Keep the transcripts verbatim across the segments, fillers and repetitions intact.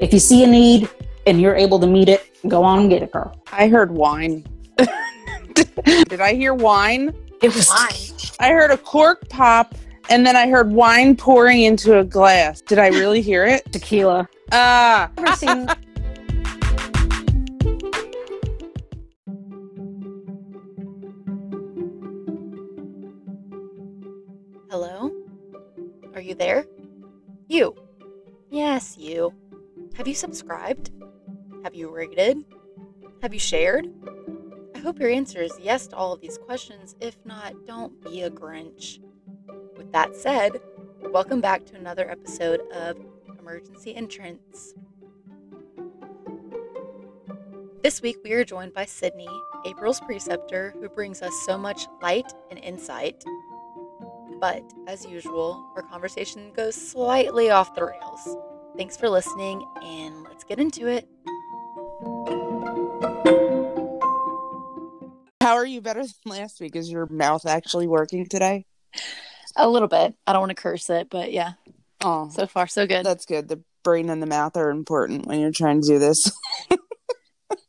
If you see a need and you're able to meet it, go on and get it, girl. I heard wine. Did I hear wine? It was wine. I heard a cork pop, and then I heard wine pouring into a glass. Did I really hear it? Tequila. Ah. Uh. Never seen. Hello? Are you there? You. Yes, you. Have you subscribed? Have you rated? Have you shared? I hope your answer is yes to all of these questions. If not, don't be a Grinch. With that said, welcome back to another episode of Emergency Entrance. This week we are joined by Sydney, April's preceptor, who brings us so much light and insight. But, as usual, our conversation goes slightly off the rails. Thanks for listening, and let's get into it. How are you better than last week? Is your mouth actually working today? A little bit. I don't want to curse it, but yeah. Oh, so far, so good. That's good. The brain and the mouth are important when you're trying to do this.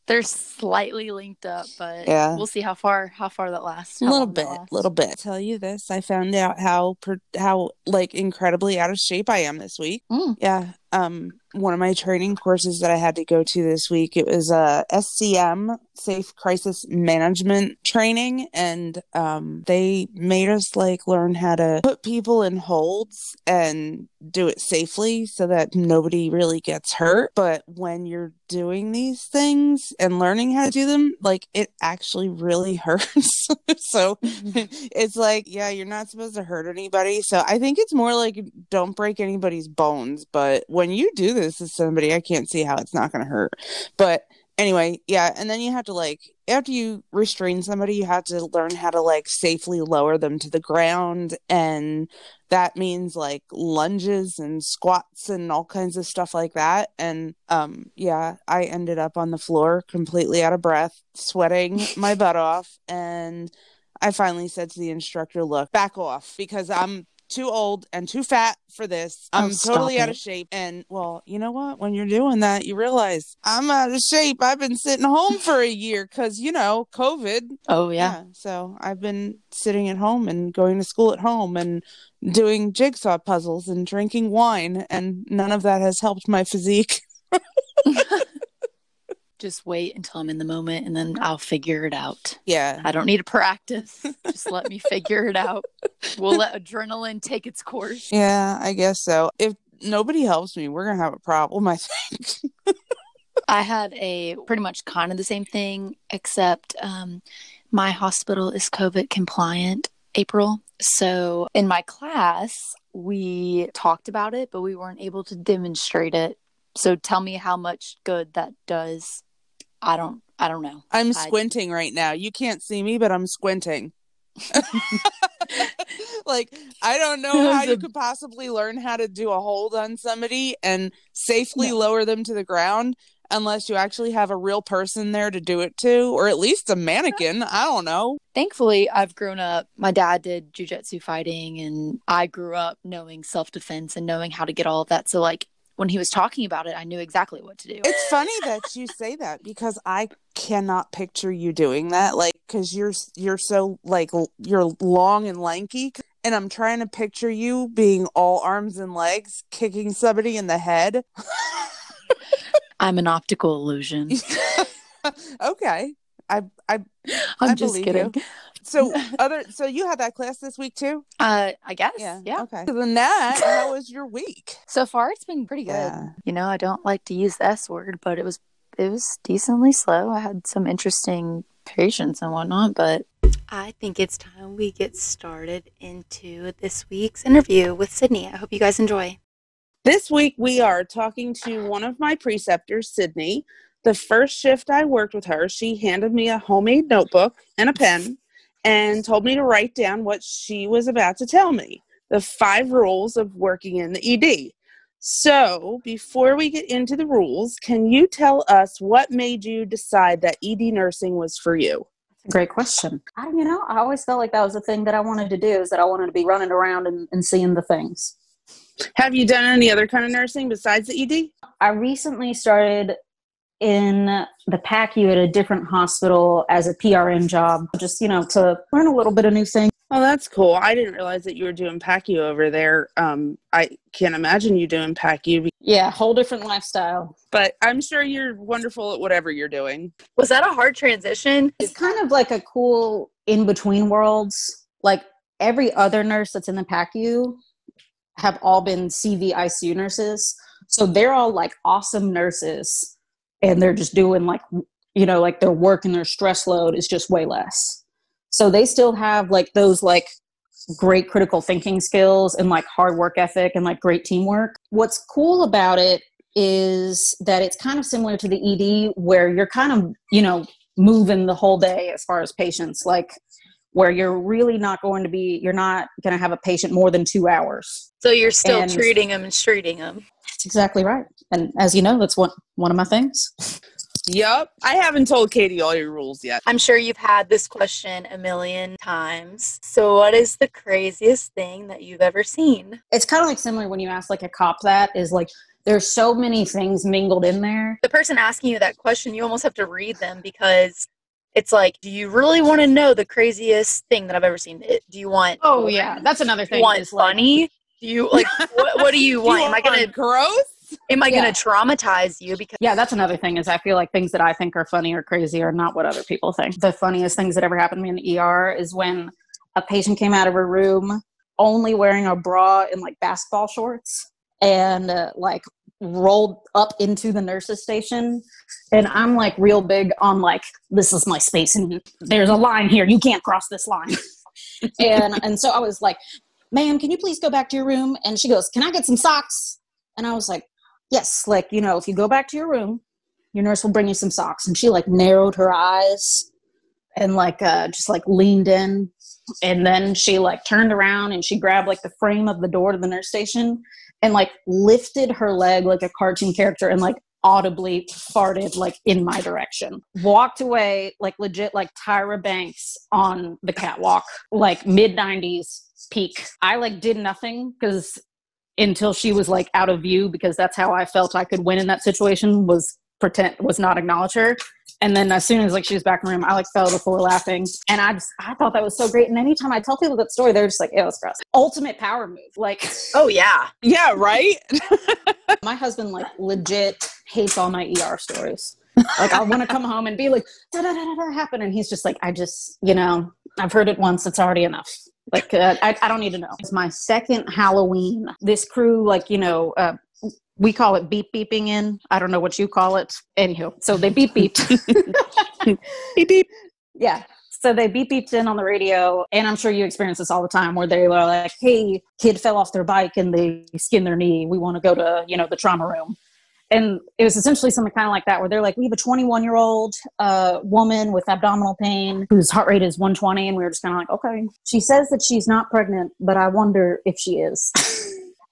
They're slightly linked up, but yeah. We'll see how far how far that lasts. A little bit, a little bit. I'll tell you this, I found out how how like incredibly out of shape I am this week. Mm. Yeah, um, one of my training courses that I had to go to this week, it was a S C M, Safe Crisis Management training, and um, they made us like learn how to put people in holds and do it safely so that nobody really gets hurt. But when you're doing these things and learning how to do them, like, it actually really hurts. So it's like, yeah, you're not supposed to hurt anybody. So I think it's more like, don't break anybody's bones. But when you do this to somebody, I can't see how it's not going to hurt. But anyway, yeah. And then you have to, like, after you restrain somebody, you have to learn how to, like, safely lower them to the ground. And that means, like, lunges and squats and all kinds of stuff like that. And, um, yeah, I ended up on the floor completely out of breath, sweating my butt off. And I finally said to the instructor, look, back off, because I'm too old and too fat for this. I'm oh, totally out of shape. And, well, you know what? When you're doing that, you realize I'm out of shape. I've been sitting home for a year because, you know, COVID. Oh, yeah. yeah. So I've been sitting at home and going to school at home and doing jigsaw puzzles and drinking wine. And none of that has helped my physique. Just wait until I'm in the moment and then I'll figure it out. Yeah. I don't need to practice. Just let me figure it out. We'll let adrenaline take its course. Yeah, I guess so. If nobody helps me, we're going to have a problem, I think. I had a pretty much kind of the same thing, except um, my hospital is COVID compliant, April. So in my class, we talked about it, but we weren't able to demonstrate it. So tell me how much good that does. I don't I don't know. I'm squinting I, right now. You can't see me, but I'm squinting. Like, I don't know how a, you could possibly learn how to do a hold on somebody and safely no. lower them to the ground unless you actually have a real person there to do it to, or at least a mannequin. I don't know. Thankfully, I've grown up. My dad did jujitsu fighting, and I grew up knowing self-defense and knowing how to get all of that. So, like, when he was talking about it, I knew exactly what to do. It's funny that you say that, because I cannot picture you doing that. Like, because you're you're so, like, you're long and lanky, and I'm trying to picture you being all arms and legs, kicking somebody in the head. I'm an optical illusion. Okay, I I I'm I just kidding. You. So other so you had that class this week too? Uh I guess. Yeah. yeah. Okay. So then that, how was your week? So far it's been pretty good. Yeah. You know, I don't like to use the S word, but it was it was decently slow. I had some interesting patients and whatnot, but I think it's time we get started into this week's interview with Sydney. I hope you guys enjoy. This week we are talking to one of my preceptors, Sydney. The first shift I worked with her, she handed me a homemade notebook and a pen and told me to write down what she was about to tell me, the five rules of working in the E D. So before we get into the rules, can you tell us what made you decide that E D nursing was for you? That's a great question. I, you know, I always felt like that was the thing that I wanted to do, is that I wanted to be running around and, and seeing the things. Have you done any other kind of nursing besides the E D? I recently started in the P A C U at a different hospital as a P R N job, just, you know, to learn a little bit of new things. Oh, that's cool. I didn't realize that you were doing P A C U over there. Um, I can't imagine you doing P A C U. Yeah, whole different lifestyle. But I'm sure you're wonderful at whatever you're doing. Was that a hard transition? It's kind of like a cool in-between worlds. Like every other nurse that's in the P A C U have all been C V I C U nurses. So they're all like awesome nurses. And they're just doing like, you know, like their work and their stress load is just way less. So they still have like those like great critical thinking skills and like hard work ethic and like great teamwork. What's cool about it is that it's kind of similar to the E D where you're kind of, you know, moving the whole day as far as patients, like where you're really not going to be, you're not going to have a patient more than two hours. So you're still and treating them and treating them. That's exactly right. And as you know, that's one, one of my things. Yep. I haven't told Katie all your rules yet. I'm sure you've had this question a million times. So what is the craziest thing that you've ever seen? It's kind of like similar when you ask like a cop that is like, there's so many things mingled in there. The person asking you that question, you almost have to read them because it's like, do you really want to know the craziest thing that I've ever seen? Do you want... Oh, yeah. That's another thing. Do you want funny? Like, do you, like, what, what do you want? Do you want am I going to... gross? Am I yeah. going to traumatize you? Because yeah, that's another thing is I feel like things that I think are funny or crazy are not what other people think. The funniest things that ever happened to me in the E R is when a patient came out of a room only wearing a bra and like basketball shorts and uh, like rolled up into the nurse's station. And I'm like real big on like, this is my space and there's a line here. You can't cross this line. and And so I was like, ma'am, can you please go back to your room? And she goes, can I get some socks? And I was like, yes, like, you know, if you go back to your room, your nurse will bring you some socks. And she like narrowed her eyes and like uh, just like leaned in. And then she like turned around and she grabbed like the frame of the door to the nurse station and like lifted her leg like a cartoon character and like audibly farted like in my direction. Walked away like legit like Tyra Banks on the catwalk, like mid nineties peak. I like did nothing because... until she was like out of view, because that's how I felt I could win in that situation was pretend was not acknowledge her. And then as soon as like she was back in the room, I like fell to the floor laughing. And I just, I thought that was so great. And anytime I tell people that story, they're just like, it was gross. Ultimate power move. Like, oh yeah. Yeah. Right. My husband like legit hates all my E R stories. Like I want to come home and be like, da da da da happened. And he's just like, I just, you know, I've heard it once. It's already enough. Like, uh, I, I don't need to know. It's my second Halloween. This crew, like, you know, uh, we call it beep beeping in. I don't know what you call it. Anywho, so they beep beeped. Beep beep. Yeah. So they beep beeped in on the radio. And I'm sure you experience this all the time where they were like, hey, kid fell off their bike and they skinned their knee. We want to go to, you know, the trauma room. And it was essentially something kind of like that where they're like, we have a twenty-one-year-old uh, woman with abdominal pain whose heart rate is one twenty. And we were just kind of like, okay. She says that she's not pregnant, but I wonder if she is.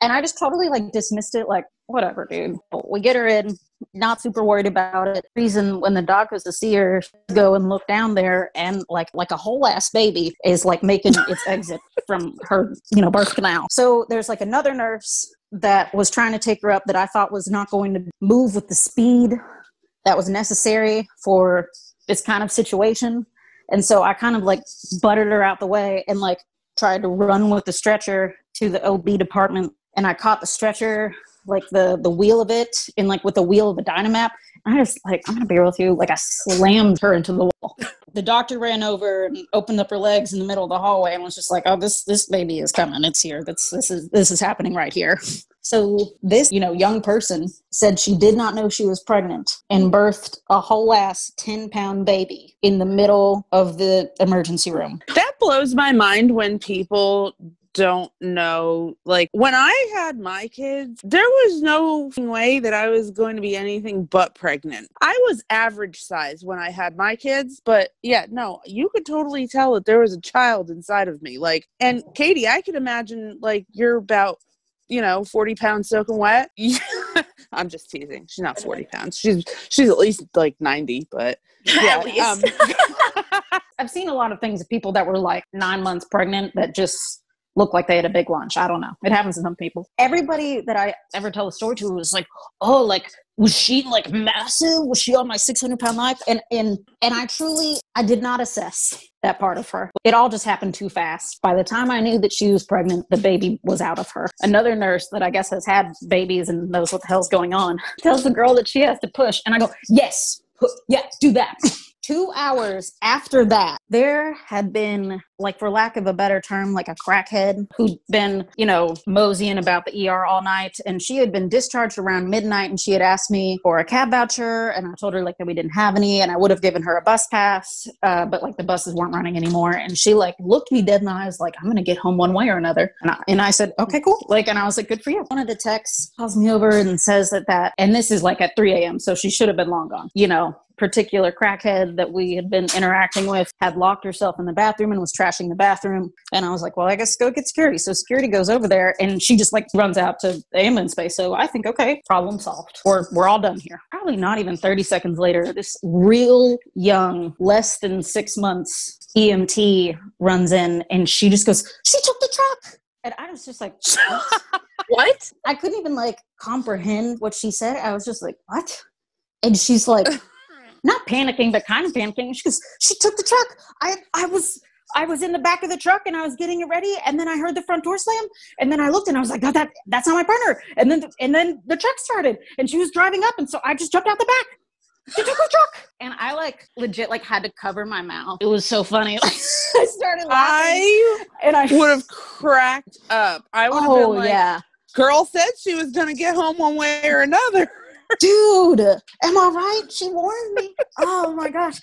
And I just totally like dismissed it like, whatever, dude. We get her in, not super worried about it. The reason when the doc goes to see her, go and look down there and like like a whole ass baby is like making its exit from her, you know, birth canal. So there's like another nurse that was trying to take her up that I thought was not going to move with the speed that was necessary for this kind of situation. And so I kind of like butted her out the way and like tried to run with the stretcher to the O B department. And I caught the stretcher, like the, the wheel of it and like with the wheel of a Dynamap. And I just like, I'm going to be real with you. Like I slammed her into the wall. The doctor ran over and opened up her legs in the middle of the hallway and was just like, oh, this, this baby is coming. It's here. That's, this is, this is happening right here. So this, you know, young person said she did not know she was pregnant and birthed a whole ass ten pound baby in the middle of the emergency room. That blows my mind when people don't know. Like when I had my kids, there was no way that I was going to be anything but pregnant. I was average size when I had my kids, but yeah, no, you could totally tell that there was a child inside of me. Like, and Katie, I could imagine like you're about, you know, forty pounds soaking wet. I'm just teasing. She's not forty pounds. She's, she's at least like ninety, but yeah. um, I've seen a lot of things of people that were like nine months pregnant that just look like they had a big lunch. I don't know. It happens to some people. Everybody that I ever tell a story to was like, oh, like, was she like massive? Was she on my six hundred pound life? And, and, and I truly, I did not assess that part of her. It all just happened too fast. By the time I knew that she was pregnant, the baby was out of her. Another nurse that I guess has had babies and knows what the hell's going on tells the girl that she has to push. And I go, yes, yeah, do that. Two hours after that, there had been, like, for lack of a better term, like a crackhead who'd been, you know, moseying about the E R all night. And she had been discharged around midnight, and she had asked me for a cab voucher. And I told her, like, that we didn't have any, and I would have given her a bus pass, uh, but, like, the buses weren't running anymore. And she, like, looked me dead in the eyes, like, I'm going to get home one way or another. And I, and I said, okay, cool. Like, and I was like, good for you. One of the techs calls me over and says that that, and this is, like, at three a.m., so she should have been long gone, you know. Particular crackhead that we had been interacting with had locked herself in the bathroom and was trashing the bathroom. And I was like, well, I guess go get security. So security goes over there, and she just, like, runs out to the ambulance space. So I think, okay, problem solved. We're, we're all done here. Probably not even thirty seconds later, this real young, less than six months E M T runs in, and she just goes, she took the truck. And I was just like, what? What? I couldn't even, like, comprehend what she said. I was just like, what? And she's like, not panicking, but kind of panicking. She goes, she took the truck. I, I was, I was in the back of the truck, and I was getting it ready. And then I heard the front door slam, and then I looked, and I was like, oh, that, that's not my partner. And then, and then the truck started, and she was driving up. And so I just jumped out the back. She took her truck. And I, like, legit, like, had to cover my mouth. It was so funny. I started laughing. I, and I would have cracked up. I would have oh, been like, yeah. Girl said she was going to get home one way or another. Dude, am I right? She warned me. Oh my gosh.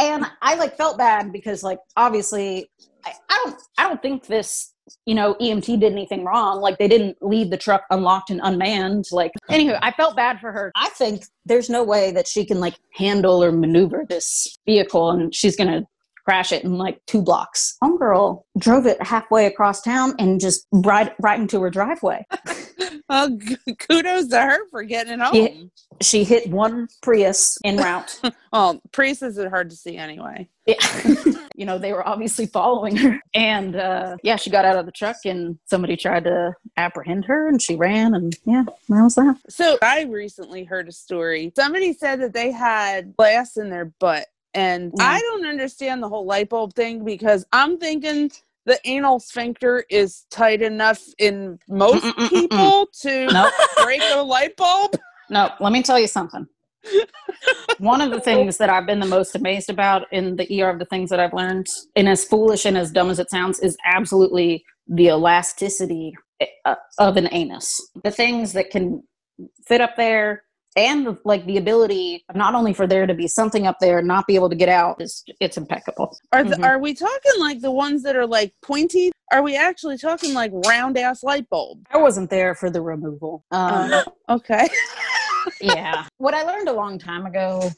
And I, like, felt bad because, like, obviously I, I don't, I don't think this, you know, E M T did anything wrong. Like, they didn't leave the truck unlocked and unmanned. Like, anywho, I felt bad for her. I think there's no way that she can, like, handle or maneuver this vehicle, and she's going to crash it in, like, two blocks. Homegirl drove it halfway across town and just right, right into her driveway. Well, kudos to her for getting it home. She hit, she hit one Prius en route. Well, Priuses are hard to see anyway. Yeah. You know, they were obviously following her. And uh, yeah, she got out of the truck, and somebody tried to apprehend her, and she ran, and yeah, that was that. So I recently heard a story. Somebody said that they had glass in their butt. And mm. I don't understand the whole light bulb thing, because I'm thinking the anal sphincter is tight enough in most mm-mm, people mm-mm. to nope. break a light bulb. No, let me tell you something. One of the things that I've been the most amazed about in the E R, of the things that I've learned, and as foolish and as dumb as it sounds, is absolutely the elasticity of an anus. The things that can fit up there. And, like, the ability not only for there to be something up there, not be able to get out, is it's impeccable. Are the, mm-hmm. are we talking, like, the ones that are, like, pointy? Are we actually talking, like, round ass light bulb? I wasn't there for the removal. Um, okay. Yeah. What I learned a long time ago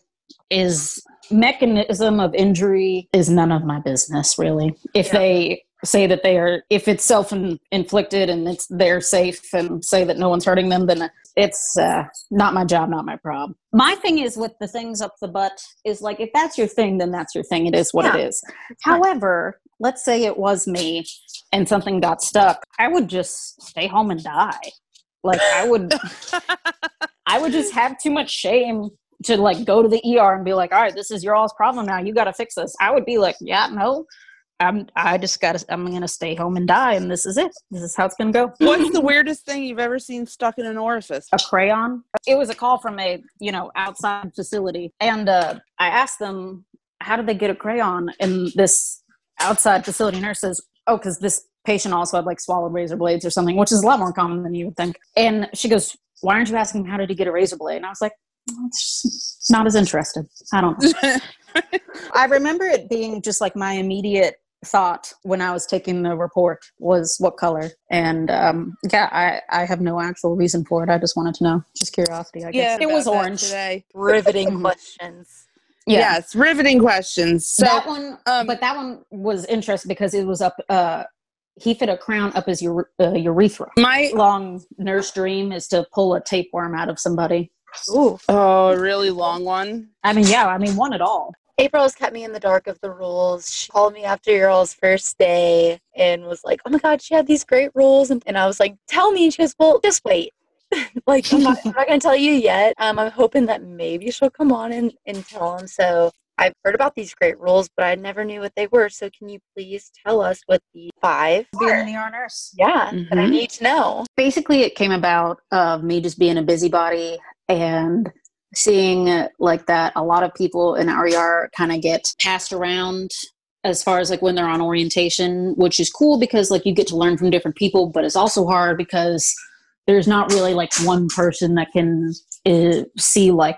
is mechanism of injury is none of my business, really. If yeah. they say that they are, if it's self-inflicted and it's they're safe and say that no one's hurting them, then it's uh, not my job, not my problem. My thing is with the things up the butt is, like, if that's your thing, then that's your thing. It is what yeah. it is. However, let's say it was me and something got stuck. I would just stay home and die. Like, I would, I would just have too much shame to, like, go to the E R and be like, all right, this is your all's problem now. You got to fix this. I would be like, yeah, no. I'm, I just got to, I'm going to stay home and die. And this is it. This is how it's going to go. What's the weirdest thing you've ever seen stuck in an orifice? A crayon. It was a call from a, you know, outside facility. And uh, I asked them, how did they get a crayon? And this outside facility nurse says, oh, because this patient also had, like, swallowed razor blades or something, which is a lot more common than you would think. And she goes, why aren't you asking how did he get a razor blade? And I was like, oh, it's just not as interested. I don't know. I remember it being just, like, my immediate thought when I was taking the report was what color, and um yeah I I have no actual reason for it. I just wanted to know, just curiosity, I guess. Yeah, it was orange today. Riveting questions. Yeah. Yes, riveting questions. So that one um, but that one was interesting because it was up uh he fit a crown up his ure- uh, urethra. My long nurse dream is to pull a tapeworm out of somebody. Ooh. Oh, a really long one. I mean yeah I mean one at all. April has kept me in the dark of the rules. She called me after your all's first day and was like, oh my God, she had these great rules. And, and I was like, tell me. And she goes, well, just wait. Like, I'm not, I'm not going to tell you yet. Um, I'm hoping that maybe she'll come on and, and tell them. So I've heard about these great rules, but I never knew what they were. So can you please tell us what the five are? Being an E R nurse. Yeah, mm-hmm. That I need to know. Basically, it came about of me just being a busybody and seeing like that a lot of people in R E R kind of get passed around as far as like when they're on orientation, which is cool because like you get to learn from different people, but it's also hard because there's not really like one person that can uh, see like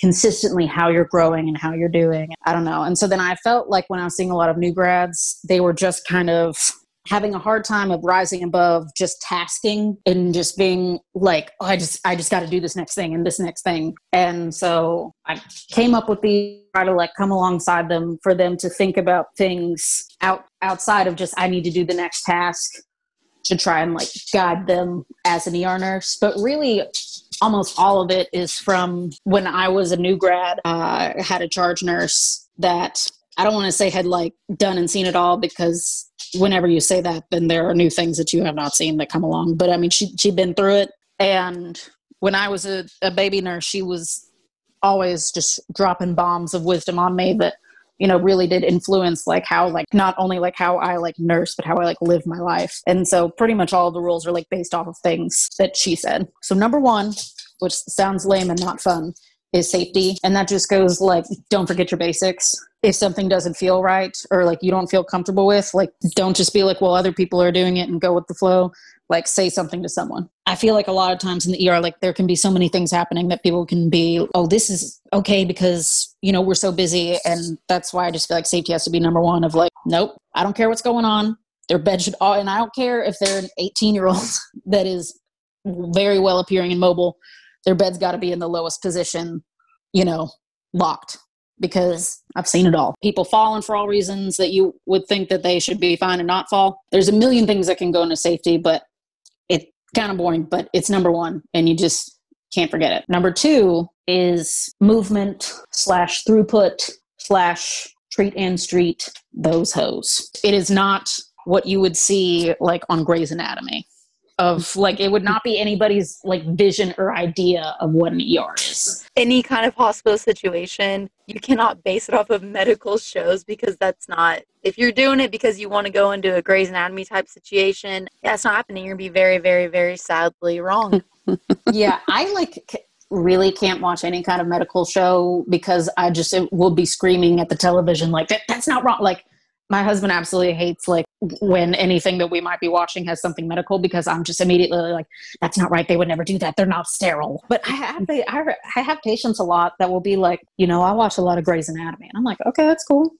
consistently how you're growing and how you're doing. I don't know. And so then I felt like when I was seeing a lot of new grads, they were just kind of having a hard time of rising above just tasking and just being like, oh, I just, I just got to do this next thing and this next thing. And so I came up with the try to like come alongside them for them to think about things out outside of just, I need to do the next task, to try and like guide them as an E R nurse. But really almost all of it is from when I was a new grad. I uh, had a charge nurse that I don't want to say had like done and seen it all, because whenever you say that, then there are new things that you have not seen that come along. But I mean, she, she'd been through it. And when I was a, a baby nurse, she was always just dropping bombs of wisdom on me that, you know, really did influence like how, like, not only like how I like nurse, but how I like live my life. And so pretty much all the rules are like based off of things that she said. So number one, which sounds lame and not fun, is safety. And that just goes like, don't forget your basics. If something doesn't feel right or like you don't feel comfortable with, like, don't just be like, well, other people are doing it and go with the flow. Like, say something to someone. I feel like a lot of times in the E R, like there can be so many things happening that people can be, oh, this is okay because, you know, we're so busy. And that's why I just feel like safety has to be number one of like, nope, I don't care what's going on. Their bed should all, and I don't care if they're an eighteen year old that is very well appearing and mobile, their bed's got to be in the lowest position, you know, locked, because I've seen it all. People falling for all reasons that you would think that they should be fine and not fall. There's a million things that can go into safety, but it's kind of boring, but it's number one and you just can't forget it. Number two is movement slash throughput slash treat and street those hoes. It is not what you would see like on Grey's Anatomy. Of like, it would not be anybody's like vision or idea of what an E R is. Any kind of hospital situation, you cannot base it off of medical shows, because that's not, if you're doing it because you want to go into a Grey's Anatomy type situation, that's not happening. You're going to be very, very, very sadly wrong. Yeah. I like c- really can't watch any kind of medical show because I just it will be screaming at the television like that, that's not wrong. Like, my husband absolutely hates like when anything that we might be watching has something medical, because I'm just immediately like, that's not right. They would never do that. They're not sterile. But I have, I, I have patients a lot that will be like, you know, I watch a lot of Grey's Anatomy, and I'm like, okay, that's cool.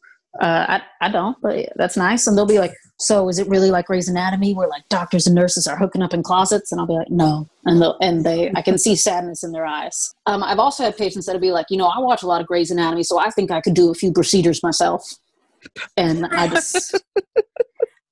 Uh, I, I don't, but that's nice. And they'll be like, so is it really like Grey's Anatomy where like doctors and nurses are hooking up in closets? And I'll be like, no. And and they, I can see sadness in their eyes. Um, I've also had patients that'll be like, you know, I watch a lot of Grey's Anatomy, so I think I could do a few procedures myself. And I just,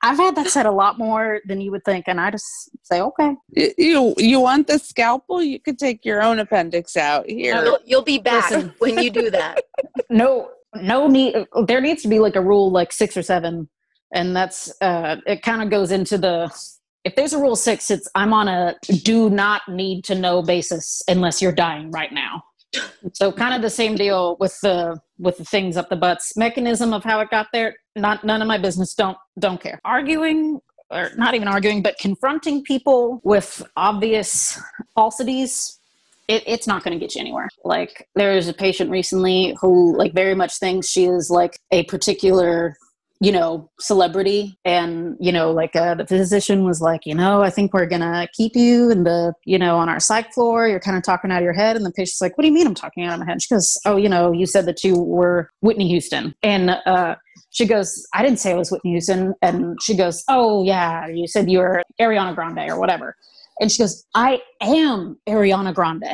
I've had that said a lot more than you would think. And I just say, okay. You you want the scalpel? You could take your own appendix out here. No, you'll be back. Listen, when you do that. No, no need. There needs to be like a rule like six or seven. And that's, uh, it kind of goes into the, if there's a rule six, it's I'm on a do not need to know basis unless you're dying right now. So kind of the same deal with the with the things up the butts. Mechanism of how it got there, not none of my business. Don't don't care. Arguing, or not even arguing, but confronting people with obvious falsities, it, it's not going to get you anywhere. Like, there is a patient recently who like very much thinks she is like a particular, you know, celebrity, and you know, like uh, the physician was like, you know, I think we're gonna keep you in the, you know, on our psych floor. You're kind of talking out of your head. And the patient's like, what do you mean I'm talking out of my head? And she goes, oh, you know, you said that you were Whitney Houston. And uh, she goes, I didn't say I was Whitney Houston. And she goes, oh yeah, you said you were Ariana Grande or whatever. And she goes, I am Ariana Grande.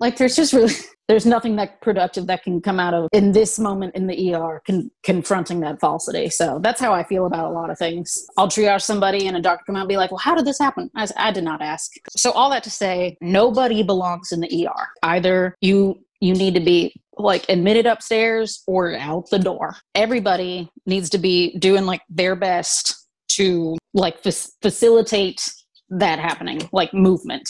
Like, there's just really, there's nothing that productive that can come out of in this moment in the E R con- confronting that falsity. So that's how I feel about a lot of things. I'll triage somebody and a doctor come out and be like, well, how did this happen? I, I did not ask. So all that to say, nobody belongs in the E R. Either you you need to be like admitted upstairs or out the door. Everybody needs to be doing like their best to like f- facilitate that happening, like movement.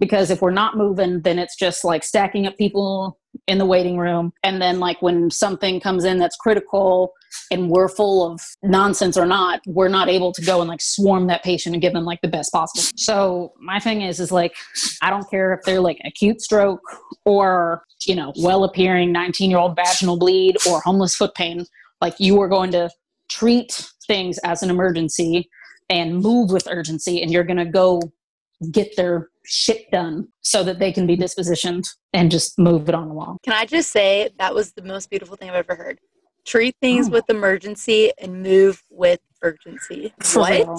Because if we're not moving, then it's just like stacking up people in the waiting room. And then like when something comes in that's critical and we're full of nonsense or not, we're not able to go and like swarm that patient and give them like the best possible. So my thing is, is like, I don't care if they're like acute stroke or, you know, well-appearing nineteen-year-old vaginal bleed or homeless foot pain. Like, you are going to treat things as an emergency and move with urgency, and you're going to go get their shit done so that they can be dispositioned and just move it on along. Can I just say that was the most beautiful thing I've ever heard? Treat things oh. with emergency and move with urgency. For what?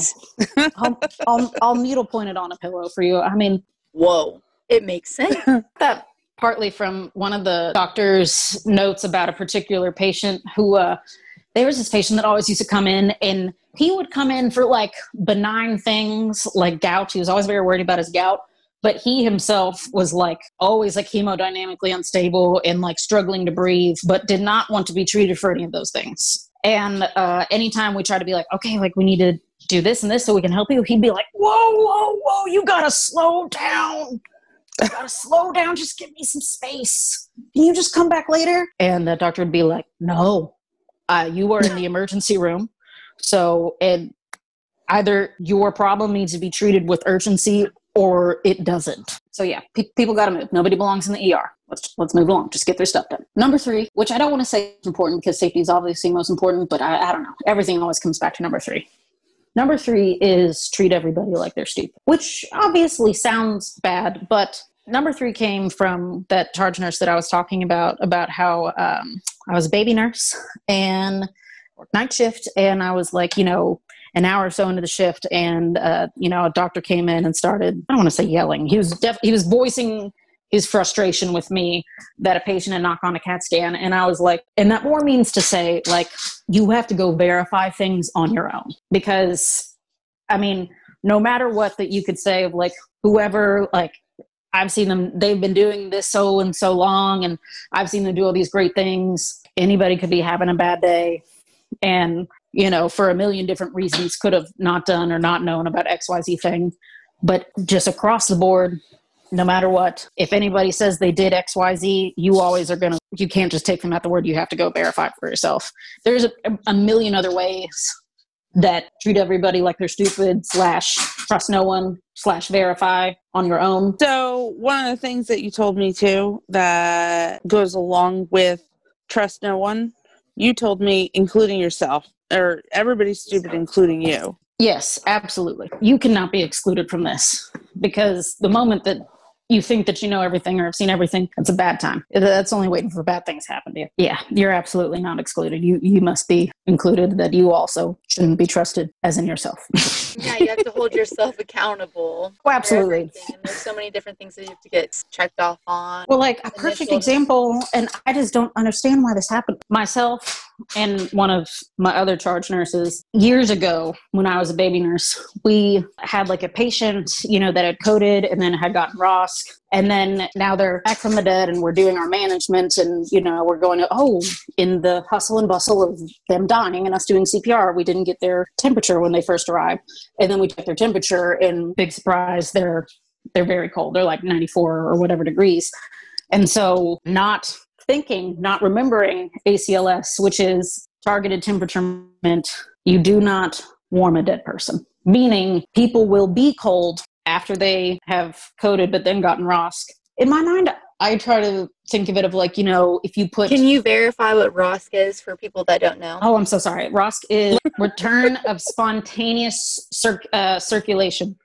I'll, I'll, I'll needle point it on a pillow for you. I mean, whoa, it makes sense. That partly from one of the doctor's notes about a particular patient who, uh, there was this patient that always used to come in, and he would come in for like benign things like gout. He was always very worried about his gout, but he himself was like always like hemodynamically unstable and like struggling to breathe, but did not want to be treated for any of those things. And uh, anytime we try to be like, okay, like we need to do this and this so we can help you, he'd be like, whoa, whoa, whoa, you gotta slow down. You gotta slow down. Just give me some space. Can you just come back later? And the doctor would be like, no. Uh, you are in the emergency room, so it, either your problem needs to be treated with urgency or it doesn't. So yeah, pe- people got to move. Nobody belongs in the E R. Let's let's move along. Just get their stuff done. Number three, which I don't want to say is important because safety is obviously most important, but I, I don't know. Everything always comes back to number three. Number three is treat everybody like they're stupid, which obviously sounds bad, but number three came from that charge nurse that I was talking about, about how um, I was a baby nurse and night shift. And I was like, you know, an hour or so into the shift. And, uh, you know, a doctor came in and started, I don't want to say yelling. He was def- he was voicing his frustration with me that a patient had knocked on a CAT scan. And I was like, and that more means to say, like, you have to go verify things on your own. Because, I mean, no matter what that you could say of like, whoever, like, I've seen them, they've been doing this so and so long, and I've seen them do all these great things. Anybody could be having a bad day and, you know, for a million different reasons could have not done or not known about X Y Z thing. But just across the board, no matter what, if anybody says they did X Y Z, you always are going to, you can't just take them at the word. You have to go verify for yourself. There's a, a million other ways that treat everybody like they're stupid slash trust no one slash verify on your own. So one of the things that you told me too that goes along with trust no one, you told me including yourself, or everybody's stupid including you. Yes, absolutely. You cannot be excluded from this, because the moment that you think that you know everything or have seen everything, it's a bad time. That's only waiting for bad things to happen to you. Yeah, you're absolutely not excluded. You you must be included, that you also shouldn't be trusted as in yourself. Yeah, you have to hold yourself accountable. Oh, absolutely. And there's so many different things that you have to get checked off on. Well, like a perfect example, and I just don't understand why this happened. Myself and one of my other charge nurses, years ago when I was a baby nurse, we had like a patient, you know, that had coded and then had gotten R O S C. And then now they're back from the dead and we're doing our management and, you know, we're going to, oh, in the hustle and bustle of them dying and us doing C P R, we didn't get their temperature when they first arrived. And then we took their temperature and big surprise, they're, they're very cold. They're like ninety-four or whatever degrees. And so not thinking, not remembering A C L S, which is targeted temperature measurement, you do not warm a dead person. Meaning people will be cold after they have coded, but then gotten R O S C. In my mind, I try to think of it of like, you know, if you put... Can you verify what R O S C is for people that don't know? Oh, I'm so sorry. R O S C is return of spontaneous cir- uh, circulation,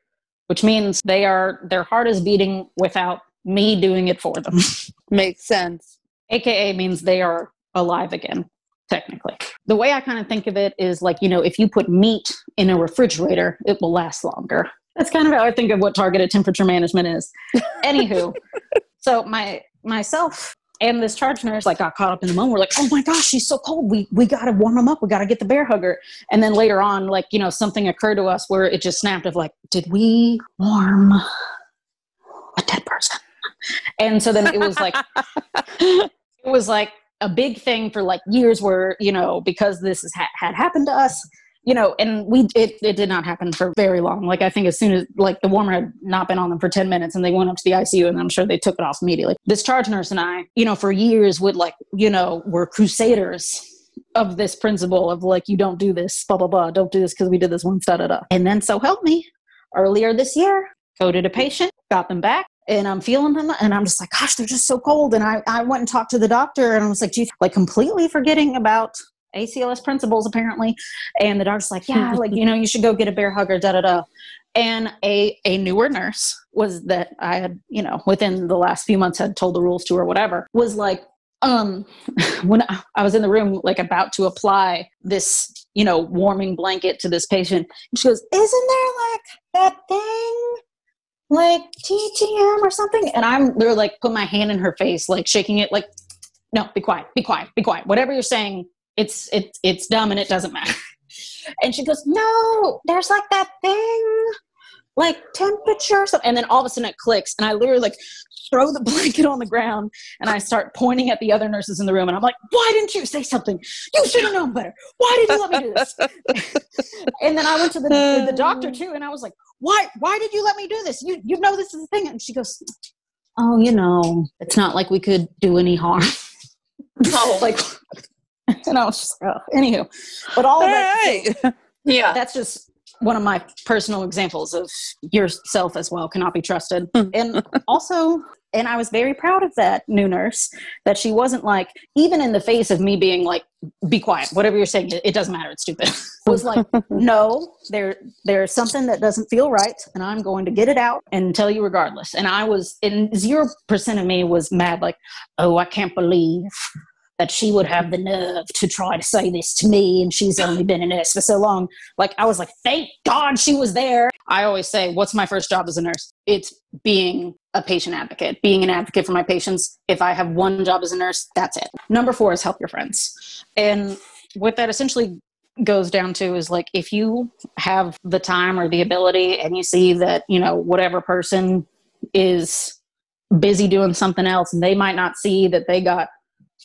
which means they are, their heart is beating without me doing it for them. Makes sense. A K A means they are alive again, technically. The way I kind of think of it is like, you know, if you put meat in a refrigerator, it will last longer. That's kind of how I think of what targeted temperature management is. Anywho, so my myself and this charge nurse like got caught up in the moment. We're like, oh my gosh, she's so cold. We we gotta warm him up. We gotta get the bear hugger. And then later on, like, you know, something occurred to us where it just snapped of like, did we warm a dead person? And so then it was like, it was like a big thing for like years where, you know, because this is ha- had happened to us, you know, and we, it, it did not happen for very long. Like, I think as soon as like the warmer had not been on them for ten minutes and they went up to the I C U, and I'm sure they took it off immediately. This charge nurse and I, you know, for years would like, you know, were crusaders of this principle of like, you don't do this, blah, blah, blah. Don't do this because we did this once, da, da, da. And then so help me, earlier this year, coded a patient, got them back. And I'm feeling them, and I'm just like, gosh, they're just so cold. And I, I went and talked to the doctor, and I was like, geez, like completely forgetting about A C L S principles, apparently. And the doctor's like, yeah, like, you know, you should go get a bear hugger, da, da, da. And a, a newer nurse was that I had, you know, within the last few months had told the rules to or whatever, was like, um, when I, I was in the room, like about to apply this, you know, warming blanket to this patient, she goes, isn't there like that thing? Like T T M or something? And I'm literally like put my hand in her face, like shaking it, like, no, be quiet, be quiet, be quiet. Whatever you're saying, it's it's it's dumb and it doesn't matter. And she goes, no, there's like that thing, like temperature. So, and then all of a sudden it clicks, and I literally like throw the blanket on the ground, and I start pointing at the other nurses in the room, and I'm like, why didn't you say something? You should have known better. Why did you let me do this? And then I went to the, the, the doctor too, and I was like, why, why did you let me do this? You, you know, this is the thing. And she goes, oh, you know, it's not like we could do any harm. Oh, like, and I was just, oh, anywho, but all hey, of that, yeah, that's just one of my personal examples of yourself as well cannot be trusted. And also, and I was very proud of that new nurse, that she wasn't like, even in the face of me being like, be quiet, whatever you're saying, it doesn't matter, it's stupid. Was like, no, there, there's something that doesn't feel right, and I'm going to get it out and tell you regardless. And I was, and zero percent of me was mad, like, oh, I can't believe that she would have the nerve to try to say this to me, and she's only been a nurse for so long. Like, I was like, thank God she was there. I always say, what's my first job as a nurse? It's being a patient advocate, being an advocate for my patients. If I have one job as a nurse, that's it. Number four is help your friends. And what that essentially goes down to is like, if you have the time or the ability and you see that, you know, whatever person is busy doing something else and they might not see that they got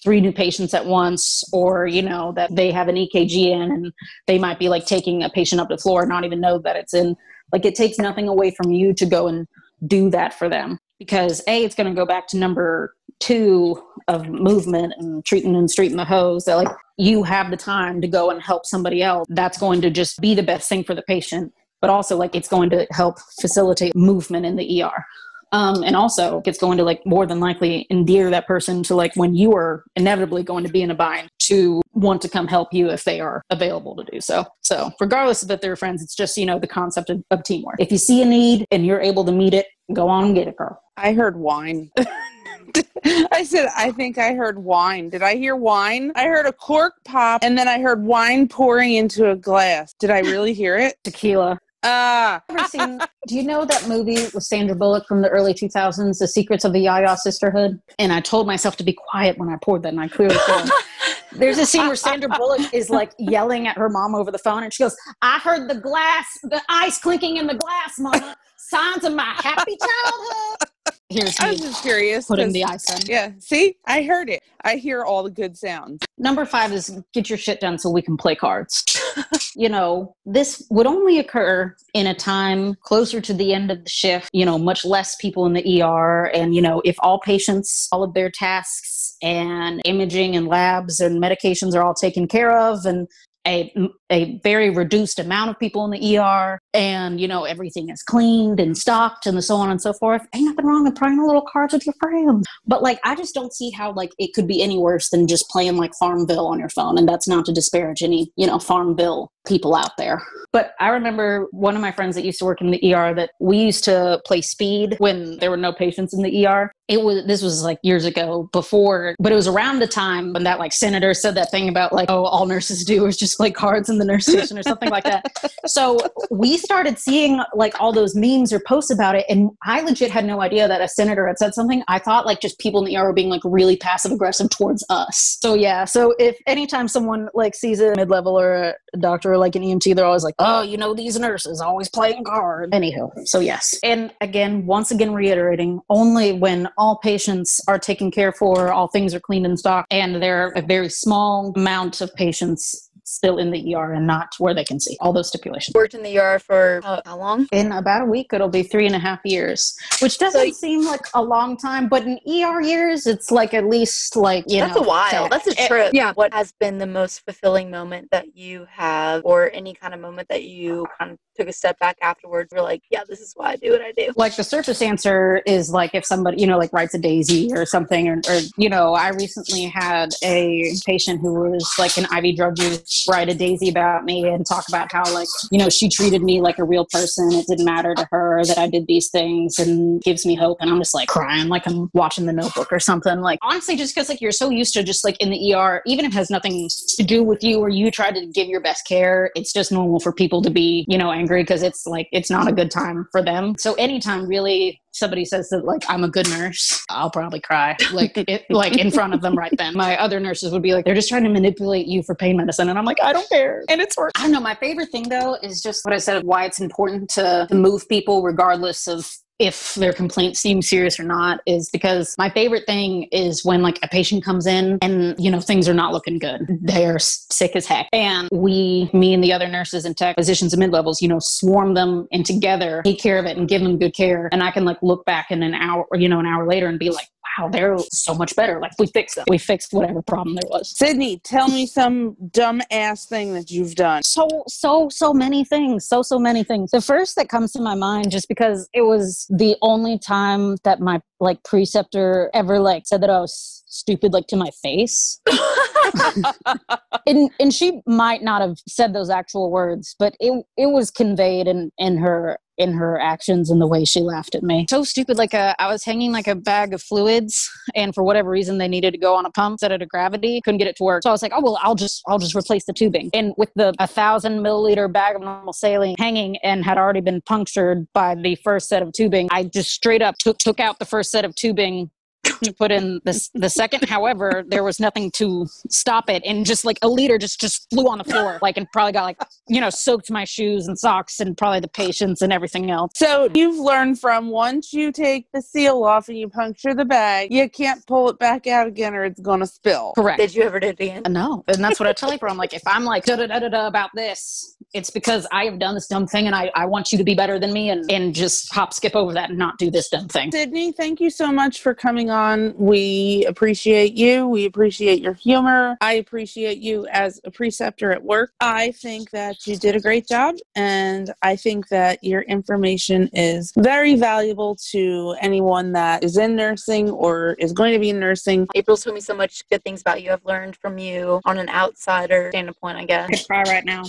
three new patients at once, or, you know, that they have an E K G in and they might be like taking a patient up the floor and not even know that it's in, like, it takes nothing away from you to go and do that for them, because A, it's going to go back to number two of movement and treating and streeting the hose, that like you have the time to go and help somebody else. That's going to just be the best thing for the patient, but also like it's going to help facilitate movement in the E R. Um, and also it's going to like more than likely endear that person to like when you are inevitably going to be in a bind to want to come help you if they are available to do so. So regardless of that they're friends, it's just, you know, the concept of, of teamwork. If you see a need and you're able to meet it, go on and get it, girl. I heard wine. I said, I think I heard wine. Did I hear wine? I heard a cork pop, and then I heard wine pouring into a glass. Did I really hear it? Tequila. Uh. Ever seen, do you know that movie with Sandra Bullock from the early two thousands, The Secrets of the Yaya Sisterhood? And I told myself to be quiet when I poured that, and I clearly said, there's a scene where Sandra Bullock is like yelling at her mom over the phone, and she goes, I heard the glass, the ice clinking in the glass, Mama. Signs of my happy childhood. Here's me. I was just curious. Putting the ice in. Yeah. See, I heard it. I hear all the good sounds. Number five is get your shit done so we can play cards. You know, this would only occur in a time closer to the end of the shift, you know, much less people in the E R. And, you know, if all patients, all of their tasks and imaging and labs and medications are all taken care of, and A, a very reduced amount of people in the E R, and, you know, everything is cleaned and stocked and so on and so forth. Ain't nothing wrong with playing a little cards with your friends. But like, I just don't see how like it could be any worse than just playing like Farmville on your phone. And that's not to disparage any, you know, Farmville people out there. But I remember one of my friends that used to work in the E R, that we used to play speed when there were no patients in the E R. It was, this was like years ago before, but it was around the time when that like senator said that thing about like, oh, all nurses do is just play cards in the nurse station or something like that. So we started seeing like all those memes or posts about it. And I legit had no idea that a senator had said something. I thought like just people in the E R were being like really passive aggressive towards us. So yeah. So if anytime someone like sees a mid-level or a doctor or like an E M T, they're always like, oh, you know, these nurses always playing cards. Anywho, so yes. And again, once again, reiterating, only when all patients are taken care for, all things are cleaned and stocked, and there are a very small amount of patients still in the E R and not where they can see. All those stipulations. Worked in the E R for how, how long? In about a week, it'll be three and a half years, which doesn't so, seem like a long time, but in E R years, it's like at least like, you that's know. That's a while. So that's a trip. It, yeah. What has been the most fulfilling moment that you have, or any kind of moment that you kind of took a step back afterwards, we're like, yeah, this is why I do what I do? Like the surface answer is like if somebody, you know, like writes a DAISY or something, or, or you know, I recently had a patient who was like an I V drug use write a DAISY about me and talk about how like, you know, she treated me like a real person. It didn't matter to her that I did these things, and gives me hope. And I'm just like crying, like I'm watching The Notebook or something. Like honestly, just because like you're so used to just like in the E R, even if it has nothing to do with you or you try to give your best care, it's just normal for people to be, you know, angry. Because it's like, it's not a good time for them. So anytime really somebody says that like I'm a good nurse, I'll probably cry like it, like in front of them right then. My other nurses would be like, they're just trying to manipulate you for pain medicine, and I'm like, I don't care, and it's work. I don't know, my favorite thing though is just what I said of why it's important to, to move people regardless of if their complaint seems serious or not, is because my favorite thing is when like a patient comes in and, you know, things are not looking good. They are sick as heck. And we, me and the other nurses and tech physicians and mid-levels, you know, swarm them and together take care of it and give them good care. And I can like look back in an hour or, you know, an hour later and be like, wow, they're so much better. Like we fixed them. We fixed whatever problem there was. Sydney, tell me some dumb ass thing that you've done. So, so, so many things. So, so many things. The first that comes to my mind, just because it was the only time that my like preceptor ever like said that I was stupid, like to my face. and and she might not have said those actual words, but it it was conveyed in, in her in her actions and the way she laughed at me. So stupid, like a, I was hanging like a bag of fluids, and for whatever reason they needed to go on a pump set it to gravity, couldn't get it to work. So I was like, oh well, I'll just I'll just replace the tubing. And with the a thousand milliliter bag of normal saline hanging and had already been punctured by the first set of tubing, I just straight up took took out the first set of tubing to put in this the second. However, there was nothing to stop it, and just like a liter just just flew on the floor, like, and probably got like, you know, soaked my shoes and socks and probably the patients and everything else. So you've learned from, once you take the seal off and you puncture the bag, you can't pull it back out again or it's gonna spill. Correct. Did you ever do it again? No, and that's what I tell people. I'm like, if I'm like da da da da da about this, it's because I have done this dumb thing, and I I want you to be better than me, and and just hop skip over that and not do this dumb thing. Sydney, thank you so much for coming on. We appreciate you. We appreciate your humor. I appreciate you as a preceptor at work. I think that you did a great job, and I think that your information is very valuable to anyone that is in nursing or is going to be in nursing. April's told me so much good things about you. I've learned from you on an outsider standpoint, I guess. I could cry right now.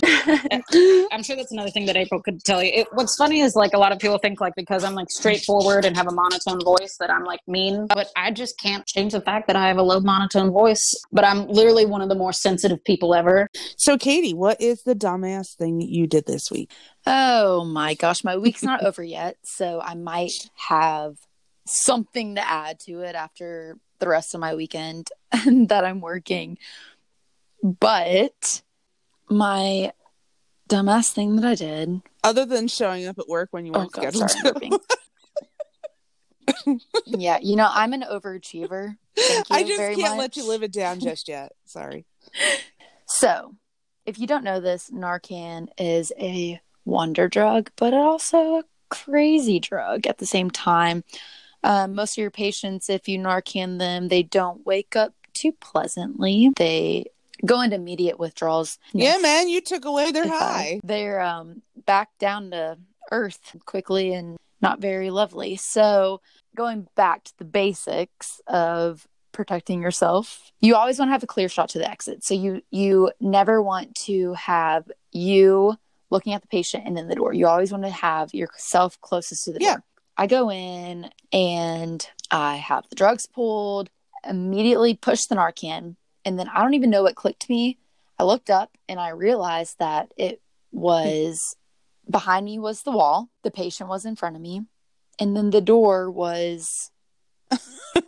I'm sure that's another thing that April could tell you. It, what's funny is like a lot of people think like because I'm like straightforward and have a monotone voice that I'm like mean, but I I just can't change the fact that I have a low monotone voice, but I'm literally one of the more sensitive people ever. So Katie, what is the dumbass thing you did this week? Oh my gosh, my week's not over yet, so I might have something to add to it after the rest of my weekend that I'm working. But my dumbass thing that I did, other than showing up at work when you weren't oh, scheduled to. Yeah, you know, I'm an overachiever. Thank you I just very can't much. Let you live it down just yet. Sorry. So, if you don't know this, Narcan is a wonder drug, but also a crazy drug at the same time. Um, most of your patients, if you Narcan them, they don't wake up too pleasantly. They go into immediate withdrawals. Yeah, yes, man, you took away their high. They're um, back down to earth quickly and not very lovely. So going back to the basics of protecting yourself, you always want to have a clear shot to the exit. So you, you never want to have you looking at the patient and then the door. You always want to have yourself closest to the yeah. door. I go in and I have the drugs pulled, immediately push the Narcan. And then I don't even know what clicked me. I looked up and I realized that it was... behind me was the wall, the patient was in front of me, and then the door was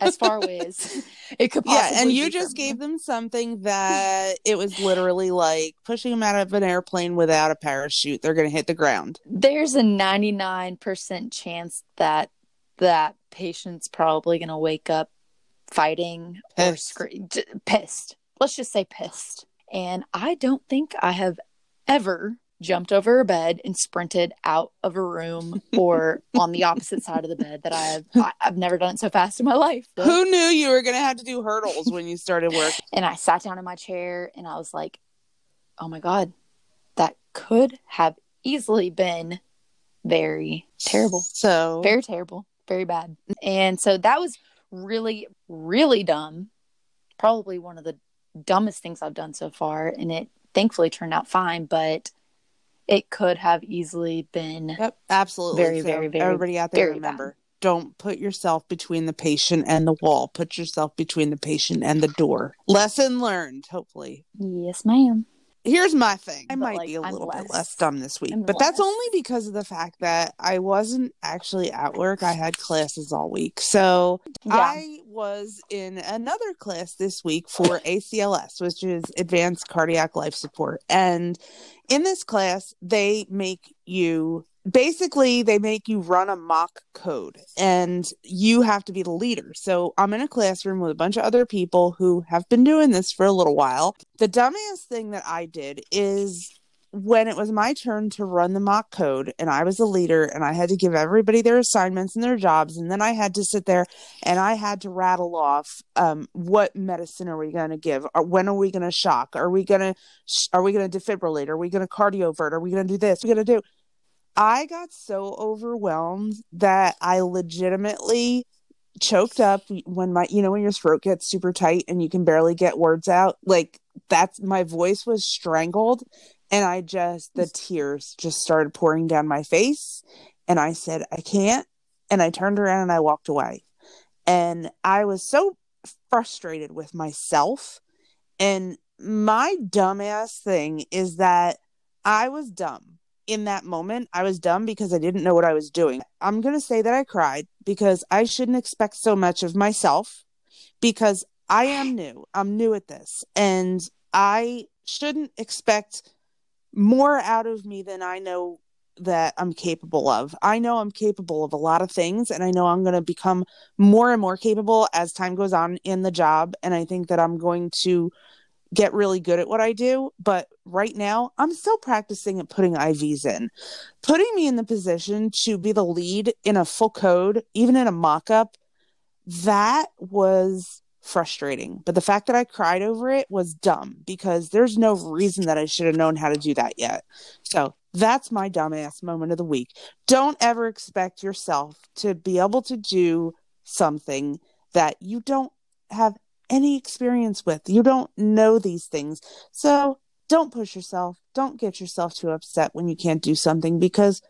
as far away as it could possibly yeah, and you be just gave them something that it was literally like pushing them out of an airplane without a parachute. They're going to hit the ground. There's a ninety-nine percent chance that that patient's probably going to wake up fighting pissed. or scream, d- pissed. Let's just say pissed. And I don't think I have ever jumped over a bed and sprinted out of a room or on the opposite side of the bed that I've, I, I've never done it so fast in my life. But who knew you were going to have to do hurdles when you started work? And I sat down in my chair and I was like, oh my God, that could have easily been very terrible. So very terrible, very bad. And so that was really, really dumb. Probably one of the dumbest things I've done so far. And it thankfully turned out fine, but it could have easily been yep, absolutely very, so very, very. Everybody out there, remember, bad. Don't put yourself between the patient and the wall. Put yourself between the patient and the door. Lesson learned, hopefully. Yes, ma'am. Here's my thing. I but might like, be a I'm little less, bit less dumb this week, I'm but less. That's only because of the fact that I wasn't actually at work. I had classes all week. So yeah. I was in another class this week for A C L S, which is Advanced Cardiac Life Support. And in this class, they make you basically they make you run a mock code and you have to be the leader. So I'm in a classroom with a bunch of other people who have been doing this for a little while. The dumbest thing that I did is when it was my turn to run the mock code and I was the leader and I had to give everybody their assignments and their jobs. And then I had to sit there and I had to rattle off, um, what medicine are we going to give? Or when are we going to shock? Are we going to, sh- are we going to defibrillate? Are we going to cardiovert? Are we going to do this? We're going to do I got so overwhelmed that I legitimately choked up when my, you know, when your throat gets super tight and you can barely get words out, like that's, my voice was strangled and I just, the tears just started pouring down my face and I said, I can't. And I turned around and I walked away and I was so frustrated with myself. And my dumbass thing is that I was dumb. In that moment, I was dumb because I didn't know what I was doing. I'm going to say that I cried because I shouldn't expect so much of myself because I am new. I'm new at this. And I shouldn't expect more out of me than I know that I'm capable of. I know I'm capable of a lot of things, and I know I'm going to become more and more capable as time goes on in the job. And I think that I'm going to get really good at what I do. But right now, I'm still practicing at putting I Vs in. Putting me in the position to be the lead in a full code, even in a mock-up, that was frustrating. But the fact that I cried over it was dumb because there's no reason that I should have known how to do that yet. So that's my dumbass moment of the week. Don't ever expect yourself to be able to do something that you don't have any experience with. You don't know these things. So don't push yourself. Don't get yourself too upset when you can't do something because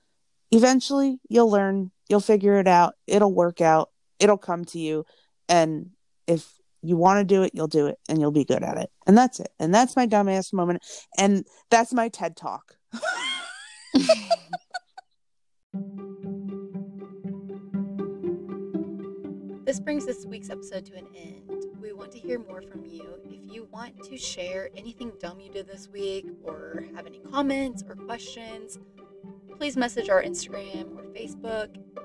eventually you'll learn, you'll figure it out. It'll work out. It'll come to you. And if you want to do it, you'll do it and you'll be good at it. And that's it. And that's my dumbass moment. And that's my TED talk. This brings this week's episode to an end. We want to hear more from you. If you want to share anything dumb you did this week or have any comments or questions, please message our Instagram or Facebook